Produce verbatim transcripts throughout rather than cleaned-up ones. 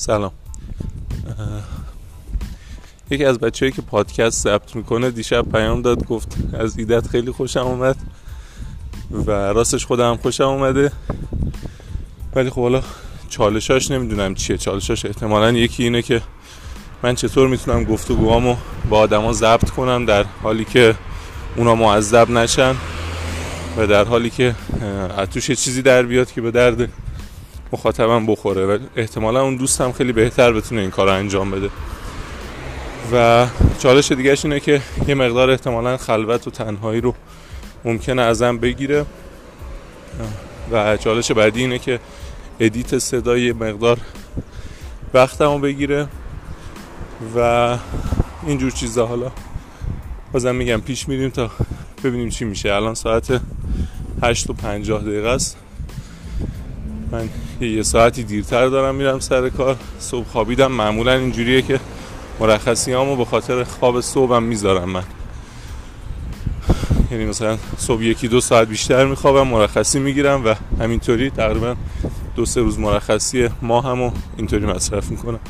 سلام. یکی از بچه‌ای که پادکست ضبط میکنه دیشب پیام داد، گفت از ایدت خیلی خوشم اومد و راستش خودم خوشم اومده، ولی خب حالا چالشاش نمیدونم چیه. چالشاش احتمالاً یکی اینه که من چطور میتونم گفتگوامو با آدما ضبط کنم در حالی که اونا معذب نشن و در حالی که اتوش چیزی در بیاد که به درد مخاطبم بخوره، و احتمالا اون دوستم خیلی بهتر بتونه این کار انجام بده. و چالش دیگهش اینه که یه مقدار احتمالا خلوت و تنهایی رو ممکنه ازم بگیره، و چالش بعدی اینه که ادیت صدای مقدار وقتم رو بگیره و اینجور چیزا. حالا بازم میگم پیش میریم تا ببینیم چی میشه. الان ساعت هشت و پنجاه دقیقه است. من یه ساعتی دیرتر دارم میرم سر کار. صبح خوابیدم، معمولا اینجوریه که مرخصیامو به خاطر خواب صبحم میذارم من، یعنی مثلا صبح یکی دو ساعت بیشتر میخوابم، مرخصی میگیرم و همینطوری تقریبا دو سه روز مرخصی ماهمو اینطوری مصرف میکنم.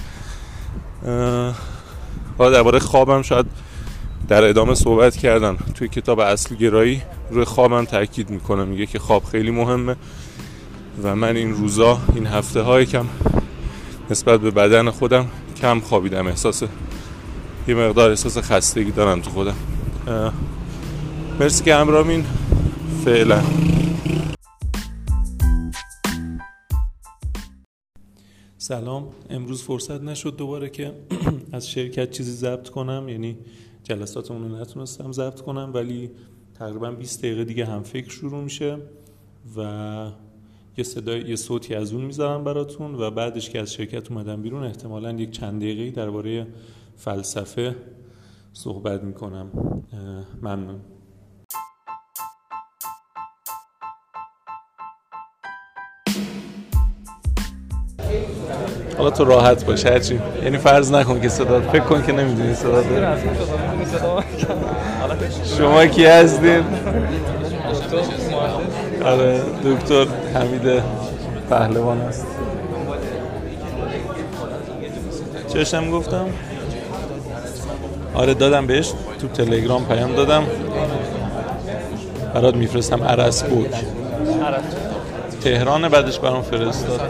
حالا درباره خوابم شاید در ادامه صحبت کردن. توی کتاب اصل گرایی روی خوابم تاکید میکنه، میگه که خواب خیلی مهمه و من این روزا این هفته های کم نسبت به بدن خودم کم خوابیدم، احساس یه مقدار احساس خستگی دارم تو خودم. مرسی که همراهمین. فعلا سلام. امروز فرصت نشد دوباره که از شرکت چیزی ضبط کنم، یعنی جلساتمون رو نتونستم ضبط کنم، ولی تقریبا بیست دقیقه دیگه هم فکر شروع میشه و یه صدای یه صوتی از اون میذارم براتون، و بعدش که از شرکت اومدم بیرون احتمالاً یک چند دقیقه‌ای درباره فلسفه صحبت میکنم. ممنون. حالا تو راحت باش هرچی، یعنی فرض نکن که صدا، فکر کن که نمیدونی صدا داره. شما کی هستین؟ آره، دکتر حمید پهلوان است. چشم گفتم؟ آره دادم بهش تو تلگرام پیام دادم، برات میفرستم. ارسبوک تهران، بعدش برام فرستاد.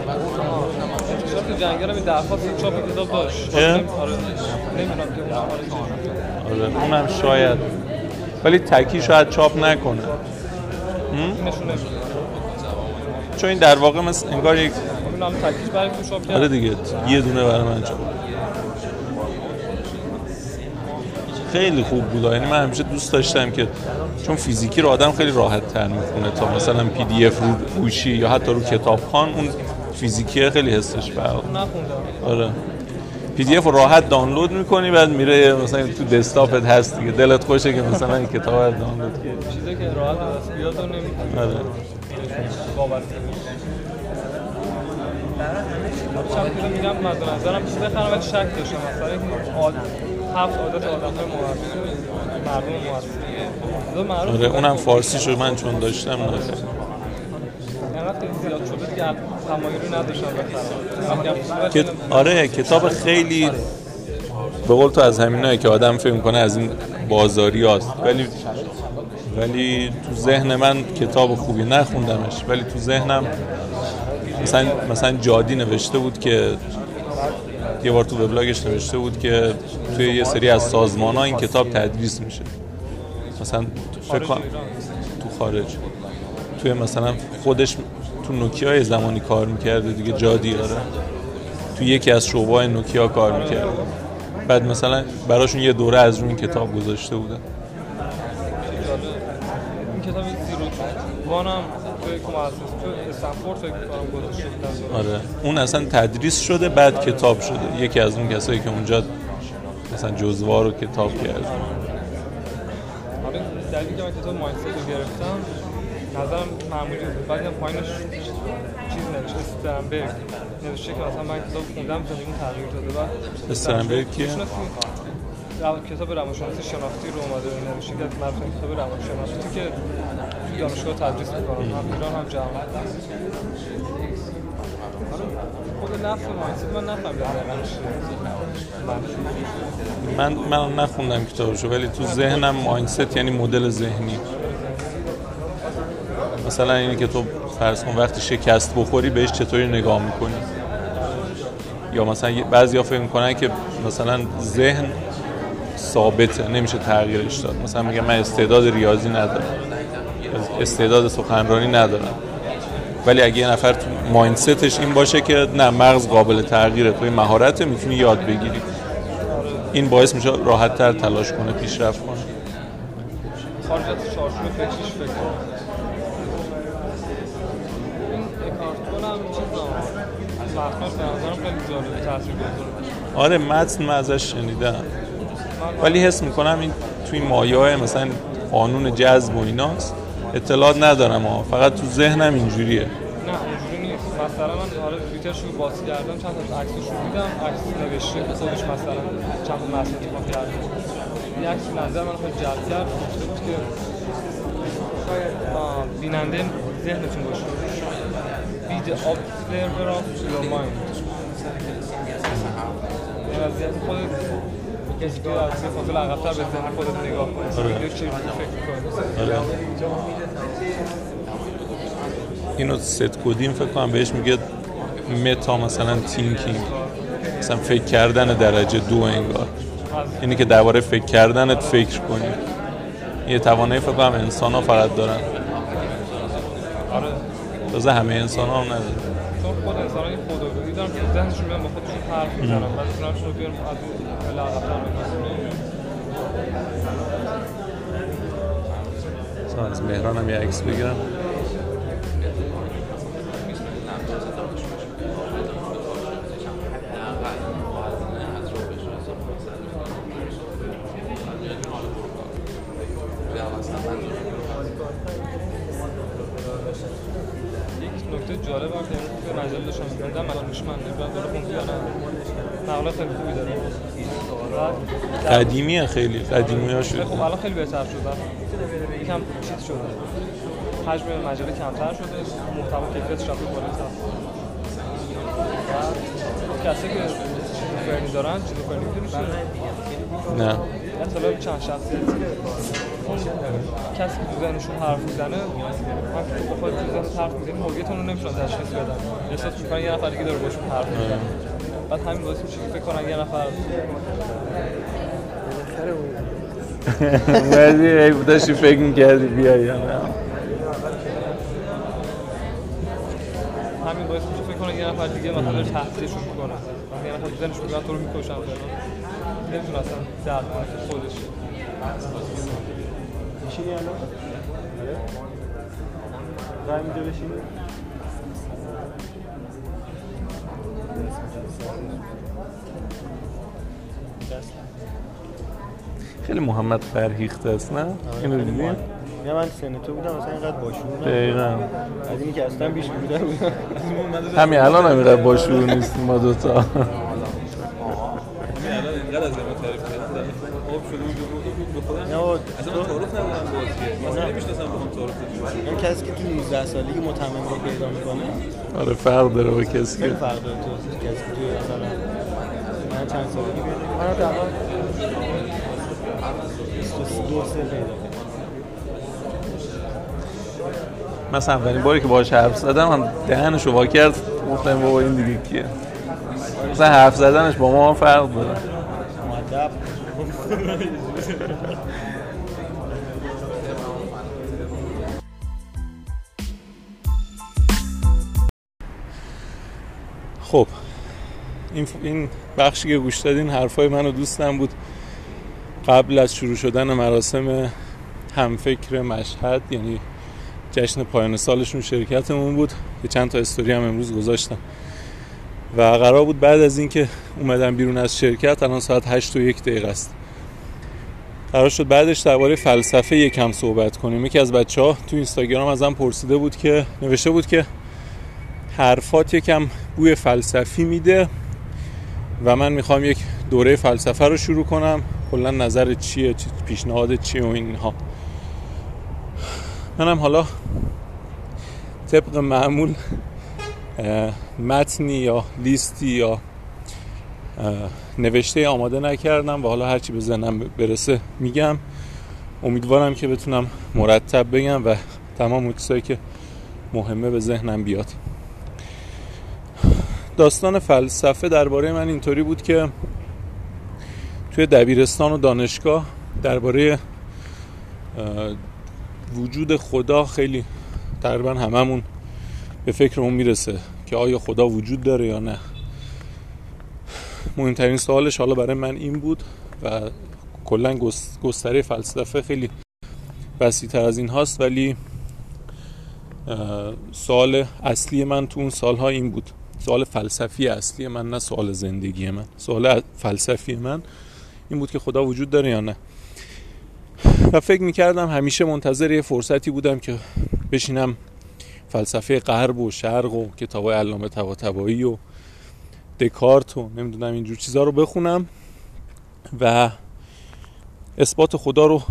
جنگرم این درخواست چاپ کتاب داشت. نمیدونم که آره اونم شاید، ولی تکی شاید چاپ نکنه. چون این در واقع مثل انگار یک اونم تکیش برای تو چاپ کرد. آره دیگه یه دونه برای من چاپ. خیلی خوب بود، یعنی من همیشه دوست داشتم که چون فیزیکی رو آدم خیلی راحت تر می‌خونه تا مثلا پی دی اف رو گوشی یا حتی رو کتابخوان. اون فیزیکیه خیلی حسش بره. آره پی دی اف رو راحت دانلود میکنی، بعد میره مثلا تو دسکتاپت هست دیگه، دلت خوشه که مثلا این کتاب رو دانلود کنی، چیزی که راحت هست بیاد و نمیکنه. آره شب که میگم مثلا نظرم چیز بخرم، ولی شک داشتم مثلا یک عادت هفت عادت آدم‌های مؤثر معروف. آره اونم فارسی شد، من چون داشتم نخریدم. آره کتاب خیلی به قول تو از همینایی که آدم فکر میکنه از این بازاری هاست، ولی ولی تو ذهن من کتاب خوبی نخوندمش، ولی تو ذهنم مثلا مثلا جادی نوشته بود که یه بار تو وبلاگش نوشته بود که توی یه سری از سازمان ها این کتاب تدریس میشه، مثلا فکر کنم تو خارج توی مثلا خودش تو نوکیا زمانی کار میکرده دیگه جادی. آره تو یکی از شعبه‌های نوکیا کار میکرده، بعد مثلا براشون یه دوره از اون کتاب گذاشته بوده. این کتاب زیرو هم توی کمارس تو استنفورد فکر کنم گذاشته بوده. آره اون اصلا تدریس شده بعد کتاب شده، یکی از اون کسایی که اونجا مثلا جزوه رو کتاب کرده. حالا دلیلی که من کتاب مایندست رو گرفتم نظرم معمولی بود، بعد این پایینش چیز نمیشه. استرنبرگ نوشته که اصلا من کتاب خوندم زندگیم تغییر داده. بعد استرنبرگ که کتاب روانشناسی شناختی رو اومده و نوشته که مبنی بر کتاب روانشناسی که دانشگاه تدریس می‌کنه، هم ایران هم جهان. خود نفس مایسید من نفهمیدم من من نخوندم کتابشو، ولی تو ذهنم مایندست یعنی مدل ذهنی. مثلا اینی که تو فرض کن وقتی شکست بخوری بهش چطوری نگاه میکنی، یا مثلا بعضیا فکر میکنن که مثلا ذهن ثابته نمیشه تغییرش داد، مثلا میگه من استعداد ریاضی ندارم، استعداد سخنرانی ندارم، ولی اگه یه نفر تو مایندستش این باشه که نه مغز قابل تغییره، توی مهارت میتونی یاد بگیری، این باعث میشه راحت تر تلاش کنه، پیشرفت کنه. خارج از چارچوب فکریش فکر کنه. آره متن من ازش شنیدم، ولی حس میکنم این توی مایه‌های مثلا قانون جذب و ایناست، اطلاعات ندارم ها، فقط تو ذهنم اینجوریه. نه اینجوری نیست، مثلا من حالا توییترش رو باز کردم، چند تا عکسش رو دیدم، عکس نوشته حسابش مثلا چند تا مسئله تکرار کرده، این عکس نظر من خیلی جذاب کرد، گفت که شاید بیننده ذهنتون باشه، بیده observer of your mind. این از ذهن خودت کسی که از این خاطر عقب‌تر به ذهن خودت نگاه کنی، یه چیزی فکر کنی. اینو ست کدیم فکر کنم بهش میگه متا، مثلا تینکینگ، مثلا فکر کردن درجه دو انگار، یعنی که درباره فکر کردنت فکر کنی. یه توانایی فکر کنم انسان ها فقط دارن. آره تازه همه انسان ها هم نداره. چون خود انسان های خود رو دیدم که ذهنشون بیان با خودشون حرف میزنم و ذهنشون رو بیارم از اون لعبتر میکنم. سا از مهران هم یه عکس بگیرم. جالب هم که مجال داشتم میکردم الان میشمنده باید داره خونده دارم نقله خیلی خوبی داره، قدیمیه، خیلی قدیمی ها شده. خب الان خیلی بهتر شده، یکم چیز شده، حجم مجله کمتر شده، محتوا کیفیتش رفته بالاتر. کسی که فرنی دارن چیز فرنی میدونی؟ نه اطلاعی چند شخصیت کسی که تو ذهنشون حرف میزنه، وقتی که بخواهی تو ذهنشون حرف میزنی موقعیتون رو نمیشون تشخیص بدن، احساس میکنن یه نفر دیگه داره باشون حرف میزنه، بعد همین باعث میشه که فکر کنن یه نفر وزیر ای بوداشی فکر میکردی بیایی، همین باعث میشه فکر کنن یه نفر دیگه مثلا داره تحصیلشون میکنن، یه نفر تو ذهنشون میکنن تو رو میکشن، نمیتون اصلا درد کنه که خودش میشینی الان؟ رای میده بشینی؟ خیلی محمد فرهیخته است نه؟ این رو دیدیم؟ نه من سنه تو بودم اصلا اینقدر باشور نه دقیقا از اینی که اصلا بیش بوده بودم همین الان هم اینقدر باشور نیستیم ما دوتا همین الان اینقدر از اینقدر تعریف کنم آب شده بود اصلا من تعارف ندارم بازیه، مثلا نمیشناسم بخوام تعارف کنم. یعنی کسی که تو نوزده سالگی متممن رو پیدا میکنه؟ آره فرق داره با کسی که فرق داره تو کسی که توی مثلا من چند سالگی پیدا من در واقع بیست و دو سال پیدا کنم. مثلا اولین باری که باهاش حرف زدم هم دهنش رو وا کرد گفتم بابا این دیگه کیه؟ مثلا حرف زدنش با ما فرق داره. مؤدب خب این این بخشی که گوش دادین حرفای من و دوستم بود قبل از شروع شدن مراسم همفکر مشهد، یعنی جشن پایان سالشون شرکتمون بود که چند تا استوری هم امروز گذاشتم و قرار بود بعد از اینکه اومدم بیرون از شرکت، الان ساعت هشت و یک دقیقه است، قرار شد بعدش درباره فلسفه یکم صحبت کنیم. یکی از بچه‌ها تو اینستاگرام ازم پرسیده بود که نوشته بود که حرفات یکم بوی فلسفی میده و من میخوام یک دوره فلسفه رو شروع کنم، کلا نظر چیه، پیشنهاد چیه و اینها. منم حالا طبق معمول متنی یا لیستی یا نوشته آماده نکردم و حالا هرچی به ذهنم برسه میگم. امیدوارم که بتونم مرتب بگم و تمام اون چیزایی که مهمه به ذهنم بیاد. داستان فلسفه درباره من اینطوری بود که توی دبیرستان و دانشگاه درباره وجود خدا خیلی تقریبا هممون به فکر اون میرسه که آیا خدا وجود داره یا نه. مهمترین سوالش حالا برای من این بود و کلا گستره فلسفه خیلی وسیع‌تر از این هاست، ولی سوال اصلی من تو اون سالها این بود، سوال فلسفی اصلی من، نه سوال زندگی من، سوال فلسفی من این بود که خدا وجود داره یا نه. و فکر میکردم همیشه منتظر یه فرصتی بودم که بشینم فلسفه غرب و شرق و کتابای علامه طباطبایی و دکارت و نمیدونم اینجور چیزا رو بخونم و اثبات خدا رو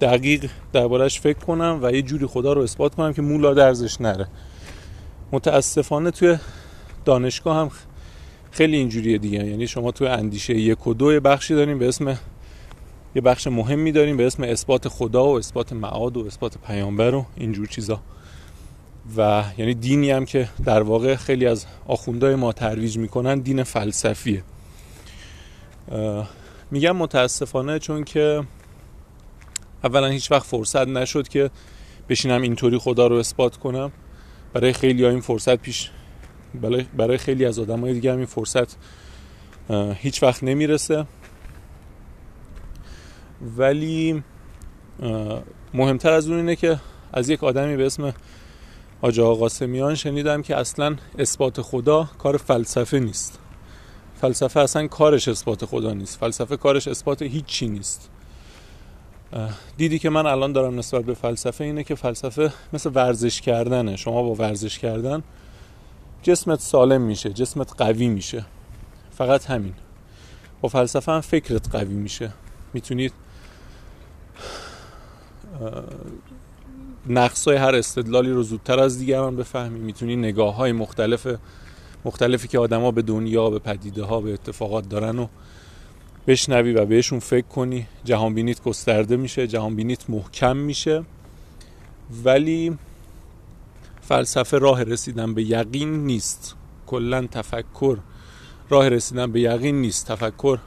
دقیق دربارش فکر کنم و یه جوری خدا رو اثبات کنم که مولا درزش نره. متاسفانه توی دانشگاه هم خیلی اینجوریه دیگه، یعنی شما توی اندیشه یک و دو بخشی داریم به اسم، یه بخش مهمی داریم به اسم اثبات خدا و اثبات معاد و اثبات پیامبر و اینجور چیزا، و یعنی دینی هم که در واقع خیلی از آخوندهای ما ترویج میکنن دین فلسفیه. میگم متاسفانه چون که اولا هیچ وقت فرصت نشد که بشینم اینطوری خدا رو اثبات کنم. برای خیلی ها این فرصت پیش برای خیلی از آدمای دیگه هم این فرصت هیچ وقت نمیرسه. ولی مهمتر از اون اینه که از یک آدمی به اسم حاجی قاسمیان شنیدم که اصلا اثبات خدا کار فلسفه نیست. فلسفه اصلا کارش اثبات خدا نیست. فلسفه کارش اثبات هیچ چی نیست. دیدی که من الان دارم نسبت به فلسفه اینه که فلسفه مثل ورزش کردنه. شما با ورزش کردن جسمت سالم میشه، جسمت قوی میشه، فقط همین. با فلسفه هم فکرت قوی میشه، میتونید نقصای هر استدلالی رو زودتر از دیگران بفهمی، میتونی نگاه های مختلف مختلفی که آدم ها به دنیا، به پدیده ها، به اتفاقات دارن و بشنوی و بهشون فکر کنی. جهان بینیت گسترده میشه، جهان بینیت محکم میشه. ولی فلسفه راه رسیدن به یقین نیست. کلا تفکر راه رسیدن به یقین نیست. تفکر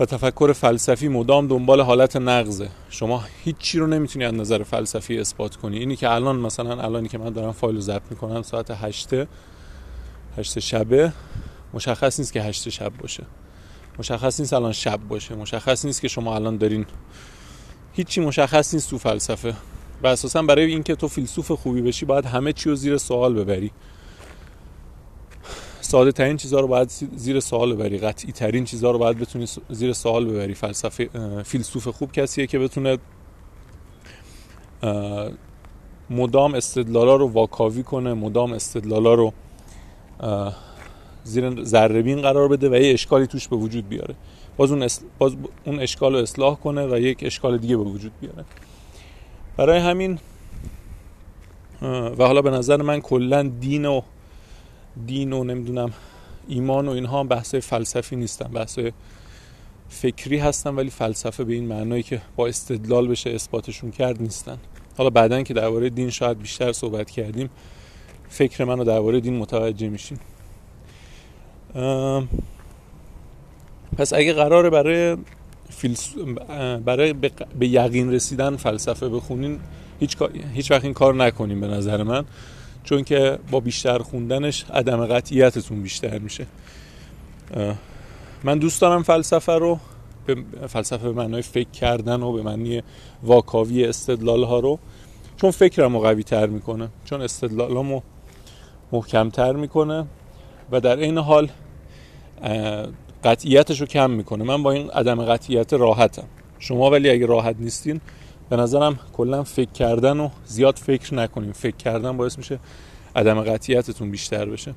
و تفکر فلسفی مدام دنبال حالت نقضه. شما هیچ چی رو نمیتونی از نظر فلسفی اثبات کنی. اینی که الان مثلا الانی که من دارم فایل رو ضبط میکنم ساعت هشته هشت شبه، مشخص نیست که هشت شب باشه، مشخص نیست الان شب باشه، مشخص نیست که شما الان دارین، هیچی مشخص نیست تو فلسفه. و اساسا برای اینکه تو فیلسوف خوبی بشی باید همه چی رو زیر سوال ببری، ساده ترین چیزها رو باید زیر سوال ببری، قطعی ترین چیزها رو باید بتونی زیر سوال ببری. فلسفه فیلسوف خوب کسیه که بتونه مدام استدلالا رو واکاوی کنه، مدام استدلالا رو زیر ذره‌بین قرار بده و یه اشکالی توش به وجود بیاره، باز اون اس... باز اون اشکال رو اصلاح کنه و یک اشکال دیگه به وجود بیاره. برای همین و حالا به نظر من کلا دین و دین و نمیدونم ایمان و اینها هم بحثای فلسفی نیستن، بحثای فکری هستن، ولی فلسفه به این معنایی که با استدلال بشه اثباتشون کرد نیستن. حالا بعداً که درباره دین شاید بیشتر صحبت کردیم فکر منو درباره دین متوجه میشین. پس اگه قراره برای فیلس... برای به... به یقین رسیدن فلسفه بخونین، هیچ هیچ وقت این کار نکنین به نظر من، چون که با بیشتر خوندنش عدم قطعیتتون بیشتر میشه. من دوست دارم فلسفه رو، فلسفه به معنای فکر کردن و به معنی واکاوی استدلال ها رو، چون فکرمو قوی تر میکنه، چون استدلالامو محکم تر میکنه و در این حال قطعیتش رو کم میکنه. من با این عدم قطعیت راحتم. شما ولی اگه راحت نیستین به نظرم کلا فکر کردن و زیاد فکر نکنین. فکر کردن باعث میشه عدم قطعیتتون بیشتر بشه.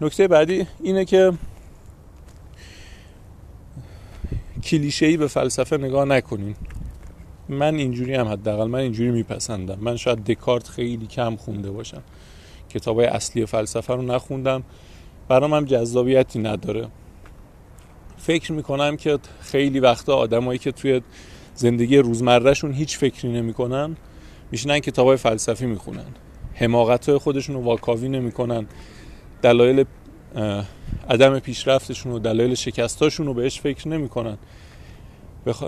نکته بعدی اینه که کلیشه‌ای به فلسفه نگاه نکنین. من اینجوری هم، حداقل من اینجوری میپسندم. من شاید دکارت خیلی کم خونده باشم، کتابای اصلی فلسفه رو نخوندم، برام هم جذابیتی نداره. فکر میکنم که خیلی وقتا آدمایی که توی زندگی روزمرهشون هیچ فکری نمیکنن میشینن کتابای فلسفی میخونن، حماقت‌های خودشون رو واکاوی نمیکنن، دلایل عدم پیشرفتشون و دلایل شکستاشون رو بهش فکر نمیکنن، بخ...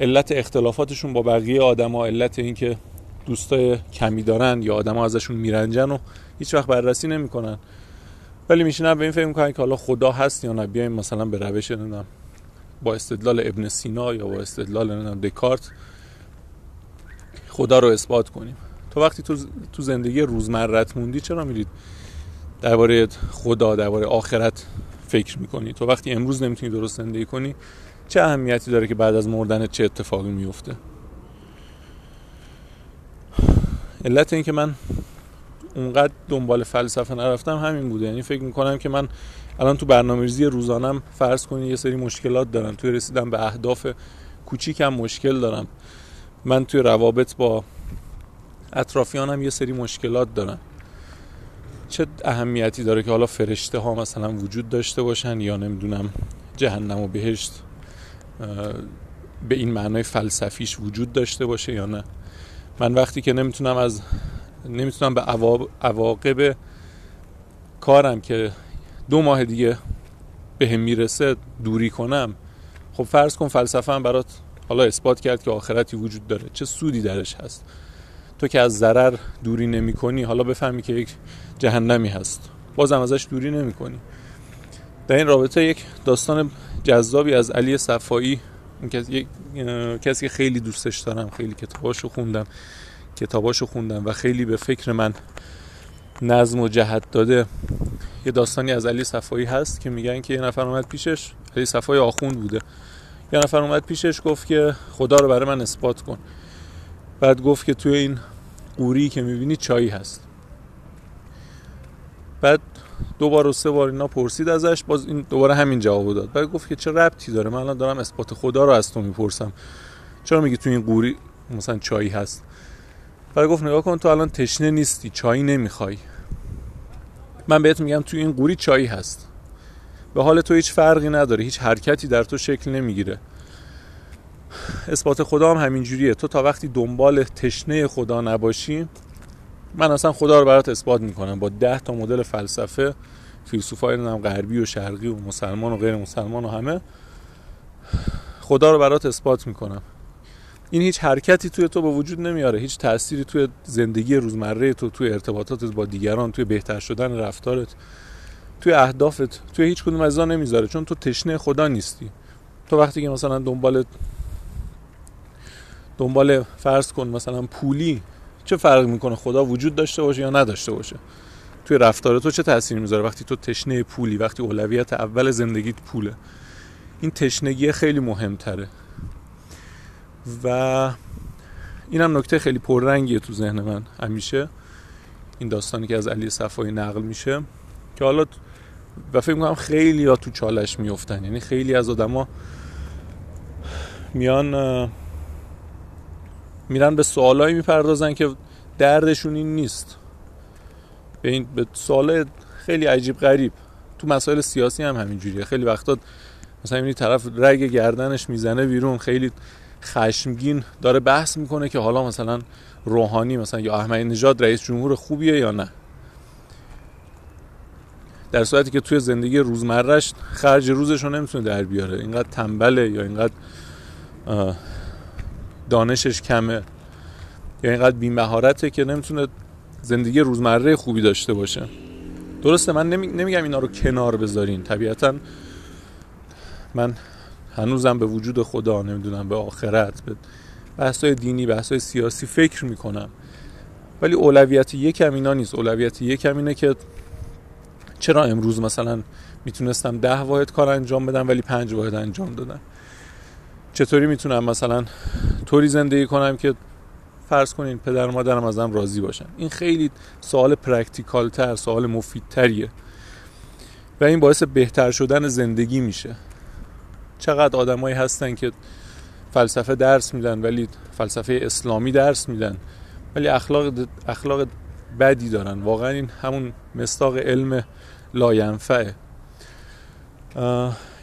علت اختلافاتشون با بقیه آدما، علت اینکه دوستای کمی دارن یا آدما ازشون میرنجن و هیچ وقت بررسی نمیکنن، ولی میشینن به این فکر میکنن که حالا خدا هست یا نه، بیایم مثلا به روش نمیدونم با استدلال ابن سینا یا با استدلال نمیدونم دکارت خدا رو اثبات کنیم. تو وقتی تو تو زندگی روزمرت موندی چرا میرید درباره خدا، درباره آخرت فکر میکنی؟ تو وقتی امروز نمیتونی درست زندگی کنی چه اهمیتی داره که بعد از مردن چه اتفاقی میفته؟ علت این که من اونقدر دنبال فلسفه نرفتم همین بوده. یعنی فکر میکنم که من الان تو برنامه‌ریزی روزانم فرض کنی یه سری مشکلات دارم، توی رسیدن به اهداف کوچیکم مشکل دارم، من توی روابط با اطرافیانم یه سری مشکلات دارم، چه اهمیتی داره که حالا فرشته ها مثلا وجود داشته باشن یا نمیدونم جهنم و بهشت به این معنای فلسفیش وجود داشته باشه یا نه؟ من وقتی که نمیتونم از نمیتونم به عواقب کارم که دو ماه دیگه به هم میرسه دوری کنم، خب فرض کن فلسفه هم برات حالا اثبات کرد که آخرتی وجود داره، چه سودی درش هست؟ تو که از ضرر دوری نمی کنی حالا بفهمی که یک جهنمی هست، بازم ازش دوری نمی کنی. در این رابطه یک داستان جذابی از علی صفایی، یک کسی که خیلی دوستش دارم، خیلی کتاباشو خوندم کتاباشو خوندم و خیلی به فکر من نظم و جهت داده، یه داستانی از علی صفایی هست که میگن که یه نفر اومد پیشش، علی صفایی آخوند بوده، یه نفر اومد پیشش گفت که خدا رو برای من اثبات کن. بعد گفت که توی این قوری که میبینی چایی هست. بعد دو بار و سه بار اینا پرسید ازش، باز این دوباره همین جوابو داد. بعد گفت که چه ربطی داره، من الان دارم اثبات خدا رو از تو میپرسم، چرا میگی توی این قوری مثلا چایی هست؟ بعد گفت نگاه کن، تو الان تشنه نیستی، چایی نمیخوای، من بهت میگم توی این قوری چایی هست، به حال تو هیچ فرقی نداره، هیچ حرکتی در تو شکل نمیگیره. اثبات خدا هم همین جوریه، تو تا وقتی دنبال تشنه خدا نباشی، من اصلا خدا رو برات اثبات میکنم با ده تا مدل فلسفه، فیلسوفای نام غربی و شرقی و مسلمان و غیر مسلمان و همه، خدا رو برات اثبات میکنم. این هیچ حرکتی توی تو به وجود نمیاره، هیچ تأثیری توی زندگی روزمره تو، توی ارتباطاتت با دیگران، توی بهتر شدن رفتارت، توی اهدافت، توی هیچ کدوم از اینا نمیذاره، چون تو تشنه خدا نیستی. تو وقتی که مثلا دنبال دنبال فرض کن مثلا پولی، چه فرق میکنه خدا وجود داشته باشه یا نداشته باشه؟ توی رفتار تو چه تأثیر میذاره وقتی تو تشنه پولی، وقتی اولویت اول زندگیت پوله؟ این تشنگی خیلی مهمتره. و اینم نکته خیلی پررنگیه تو ذهن من همیشه، این داستانی که از علی صفایی نقل میشه که حالا و فکر میکنم خیلی ها تو چالش میفتن. یعنی خیلی از آدما میان میرن به سوالایی میپردازن که دردشون این نیست، به این به سوالای خیلی عجیب غریب. تو مسائل سیاسی هم همینجوریه، خیلی وقتا مثلا این طرف رگ گردنش میزنه بیرون، خیلی خشمگین داره بحث میکنه که حالا مثلا روحانی مثلا یا احمدی نژاد رئیس جمهور خوبیه یا نه، در صورتی که توی زندگی روزمرهش خرج روزش رو نمیتونه در بیاره، اینقدر تنبله یا اینقدر دانشش کمه یا اینقدر بی‌مهارته که نمیتونه زندگی روزمره خوبی داشته باشه. درسته من نمی... نمیگم اینا رو کنار بذارین، طبیعتا من هنوزم به وجود خدا، نمیدونم به آخرت، به بحث‌های دینی، بحث‌های سیاسی فکر میکنم، ولی اولویت یکم اینا نیست. اولویت یکم اینه که چرا امروز مثلا میتونستم ده واحد کار انجام بدم ولی پنج واحد انجام دادم، چطوری میتونم مثلا طوری زندگی کنم که فرض کنین پدر و مادرم ازم راضی باشن. این خیلی سوال پرکتیکال تر، سوال مفید تریه و این باعث بهتر شدن زندگی میشه. چقدر آدمایی هستن که فلسفه درس میدن، ولی فلسفه اسلامی درس میدن ولی اخلاق اخلاق بدی دارن. واقعا این همون مصداق علم لاینفعه.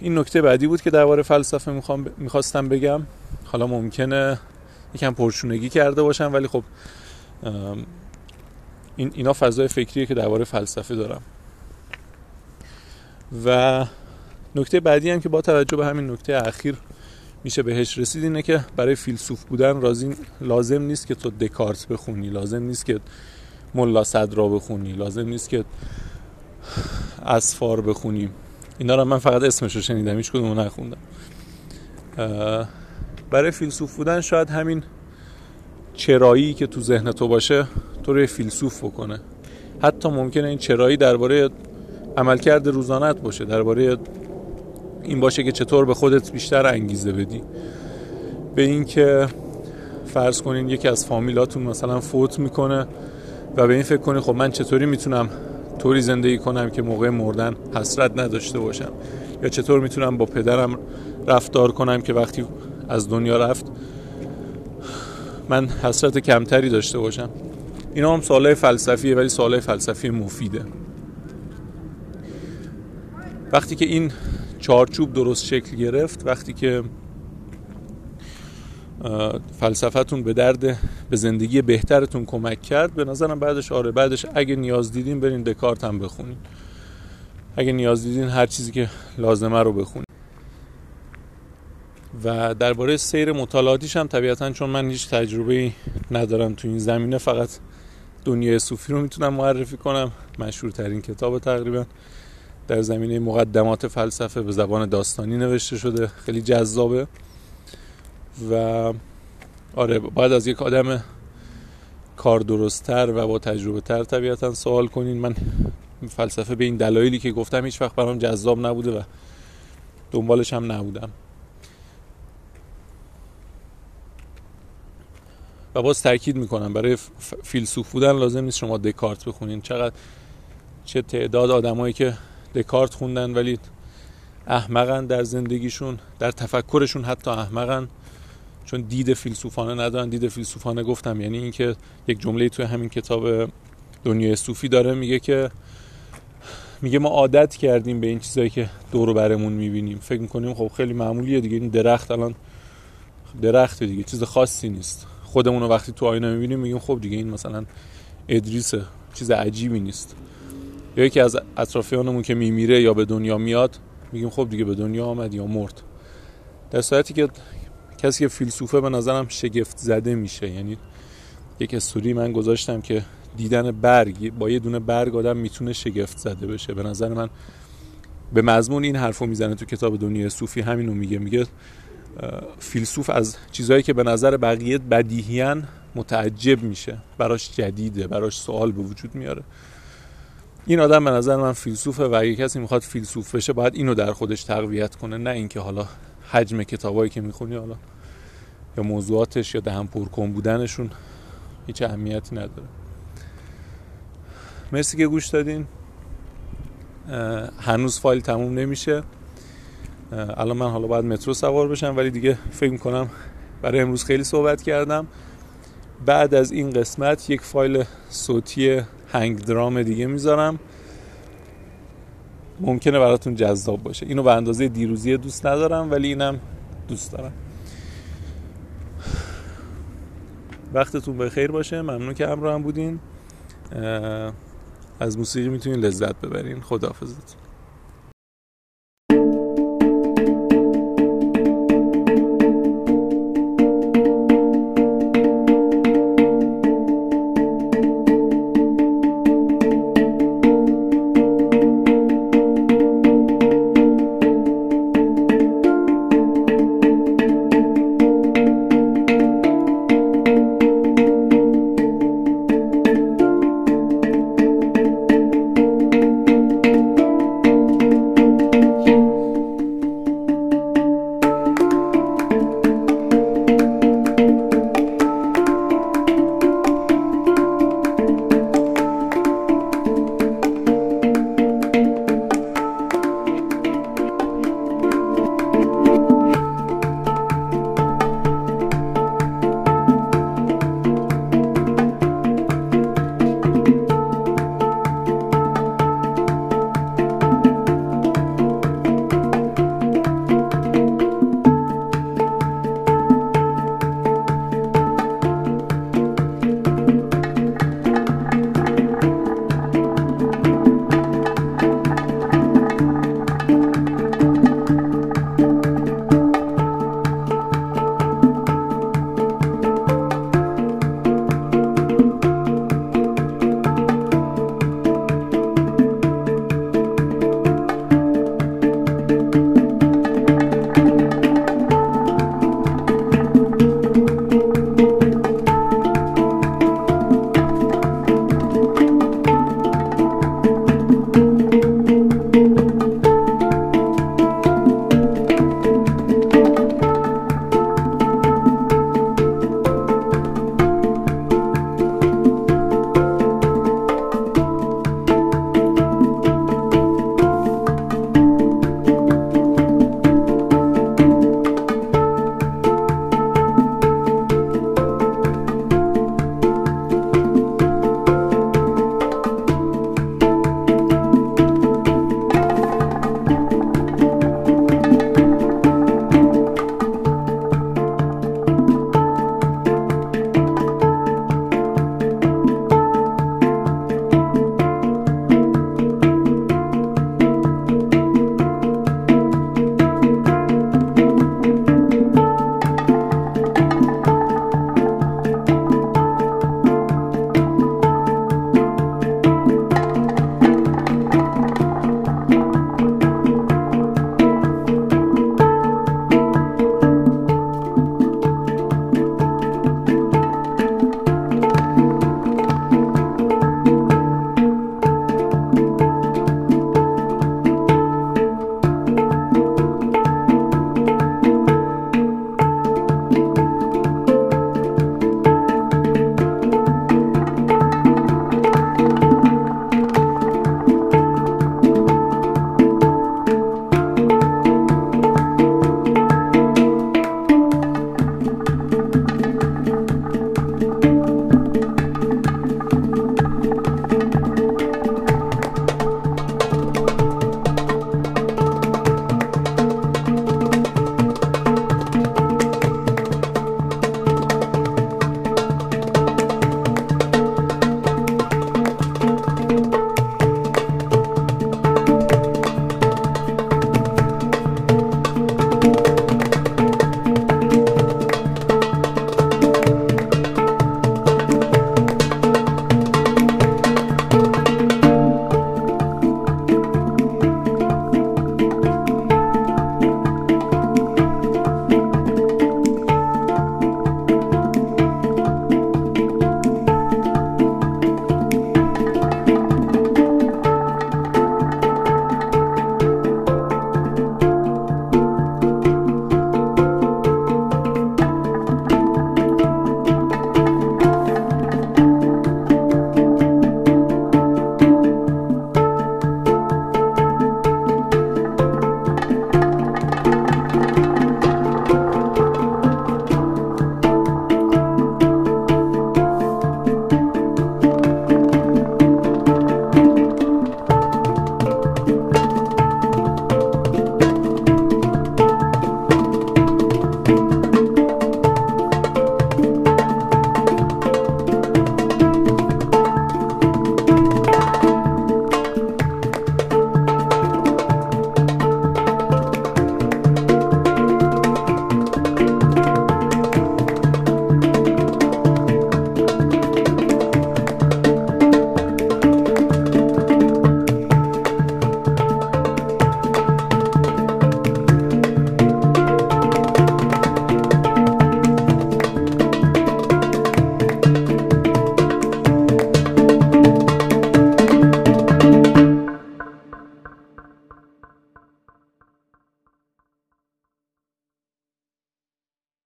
این نکته بعدی بود که درباره فلسفه میخوام ب... میخواستم بگم. حالا ممکنه یکم پرچونگی کرده باشم، ولی خب این اینا فضای فکریه که درباره فلسفه دارم. و نکته بعدی هم که با توجه به همین نکته اخیر میشه بهش رسید اینه که برای فیلسوف بودن رازی لازم نیست که تو دکارت بخونی، لازم نیست که ملا صدرا بخونی، لازم نیست که اصفار بخونی. اینا رو من فقط اسمشو شنیدم، هیچ کدومو نخوندم. برای فیلسوف بودن شاید همین چرایی که تو ذهن تو باشه تو رو فیلسوف بکنه. حتی ممکنه این چرایی درباره عملکرد روزانه‌ات باشه، درباره این باشه که چطور به خودت بیشتر انگیزه بدی، به این که فرض کنین یکی از فامیلاتون مثلا فوت میکنه و به این فکر کنین خب من چطوری میتونم طوری زندگی کنم که موقع مردن حسرت نداشته باشم، یا چطور میتونم با پدرم رفتار کنم که وقتی از دنیا رفت من حسرت کمتری داشته باشم. اینا هم سوالای فلسفیه، ولی سوالای فلسفی مفیده. وقتی که این چارچوب درست شکل گرفت، وقتی که فلسفتون به درد به زندگی بهترتون کمک کرد، به نظرم بعدش آره بعدش اگه نیاز دیدین برین دکارت هم بخونین، اگه نیاز دیدین هر چیزی که لازمه رو بخونین. و درباره سیر مطالعاتیش هم طبیعتاً چون من هیچ تجربه‌ای ندارم تو این زمینه، فقط دنیای صوفی رو میتونم معرفی کنم، مشهورترین کتاب تقریباً در زمینه مقدمات فلسفه، به زبان داستانی نوشته شده، خیلی جذابه. و آره باید از یک آدم کار درست‌تر و با تجربه تر طبیعتاً سوال کنین. من فلسفه به این دلایلی که گفتم هیچ وقت برام جذاب نبوده و دنبالش هم نبودم. و باز تأکید میکنم برای فیلسوف بودن لازم نیست شما دکارت بخونین. چقدر چه تعداد آدمایی که دکارت خوندن ولی احمقن در زندگیشون، در تفکرشون حتی احمقن، چون دید فیلسوفانه ندارن. دید فیلسوفانه گفتم یعنی این که یک جمله‌ای توی همین کتاب دنیای صوفی داره، میگه که میگه ما عادت کردیم به این چیزایی که دور و برمون میبینیم، فکر میکنیم خب خیلی معمولیه دیگه، این درخت الان درخته دیگه، چیز خاصی نیست. خودمون رو وقتی تو آینه میبینیم میگیم خب دیگه این مثلا ادریسه، چیز عجیبی نیست. یا یکی از اطرافیانمون که میمیره یا به دنیا میاد میگیم خب دیگه به دنیا آمد یا مرد. در صورتی که کسی که فیلسوفه به نظرم شگفت زده میشه. یعنی یک استوری من گذاشتم که دیدن برگ، با یه دونه برگ آدم میتونه شگفت زده بشه. به نظر من به مضمون این حرفو میزنه تو کتاب دنیای صوفی، همینو میگه، میگه فیلسوف از چیزایی که به نظر بقیه بدیهیان متعجب میشه، براش جدیده، براش سوال به وجود میاره. این آدم به نظر من فیلسوفه و اگه کسی میخواد فیلسوف بشه باید اینو در خودش تقویت کنه، نه اینکه حالا حجم کتابایی که میخونی حالا یا موضوعاتش یا دهن پرکن بودنشون هیچ اهمیتی نداره. مرسی که گوش دادین. هنوز فایل تموم نمیشه، الان من حالا باید مترو سوار بشم، ولی دیگه فکر میکنم برای امروز خیلی صحبت کردم. بعد از این قسمت یک فایل صوتی هنگ درام دیگه میذارم، ممکنه براتون جذاب باشه. اینو به اندازه دیروزی دوست ندارم ولی اینم دوست دارم. وقتتون بخیر باشه. ممنون که همراه هم بودین. از موسیقی میتونین لذت ببرین. خداحافظتون.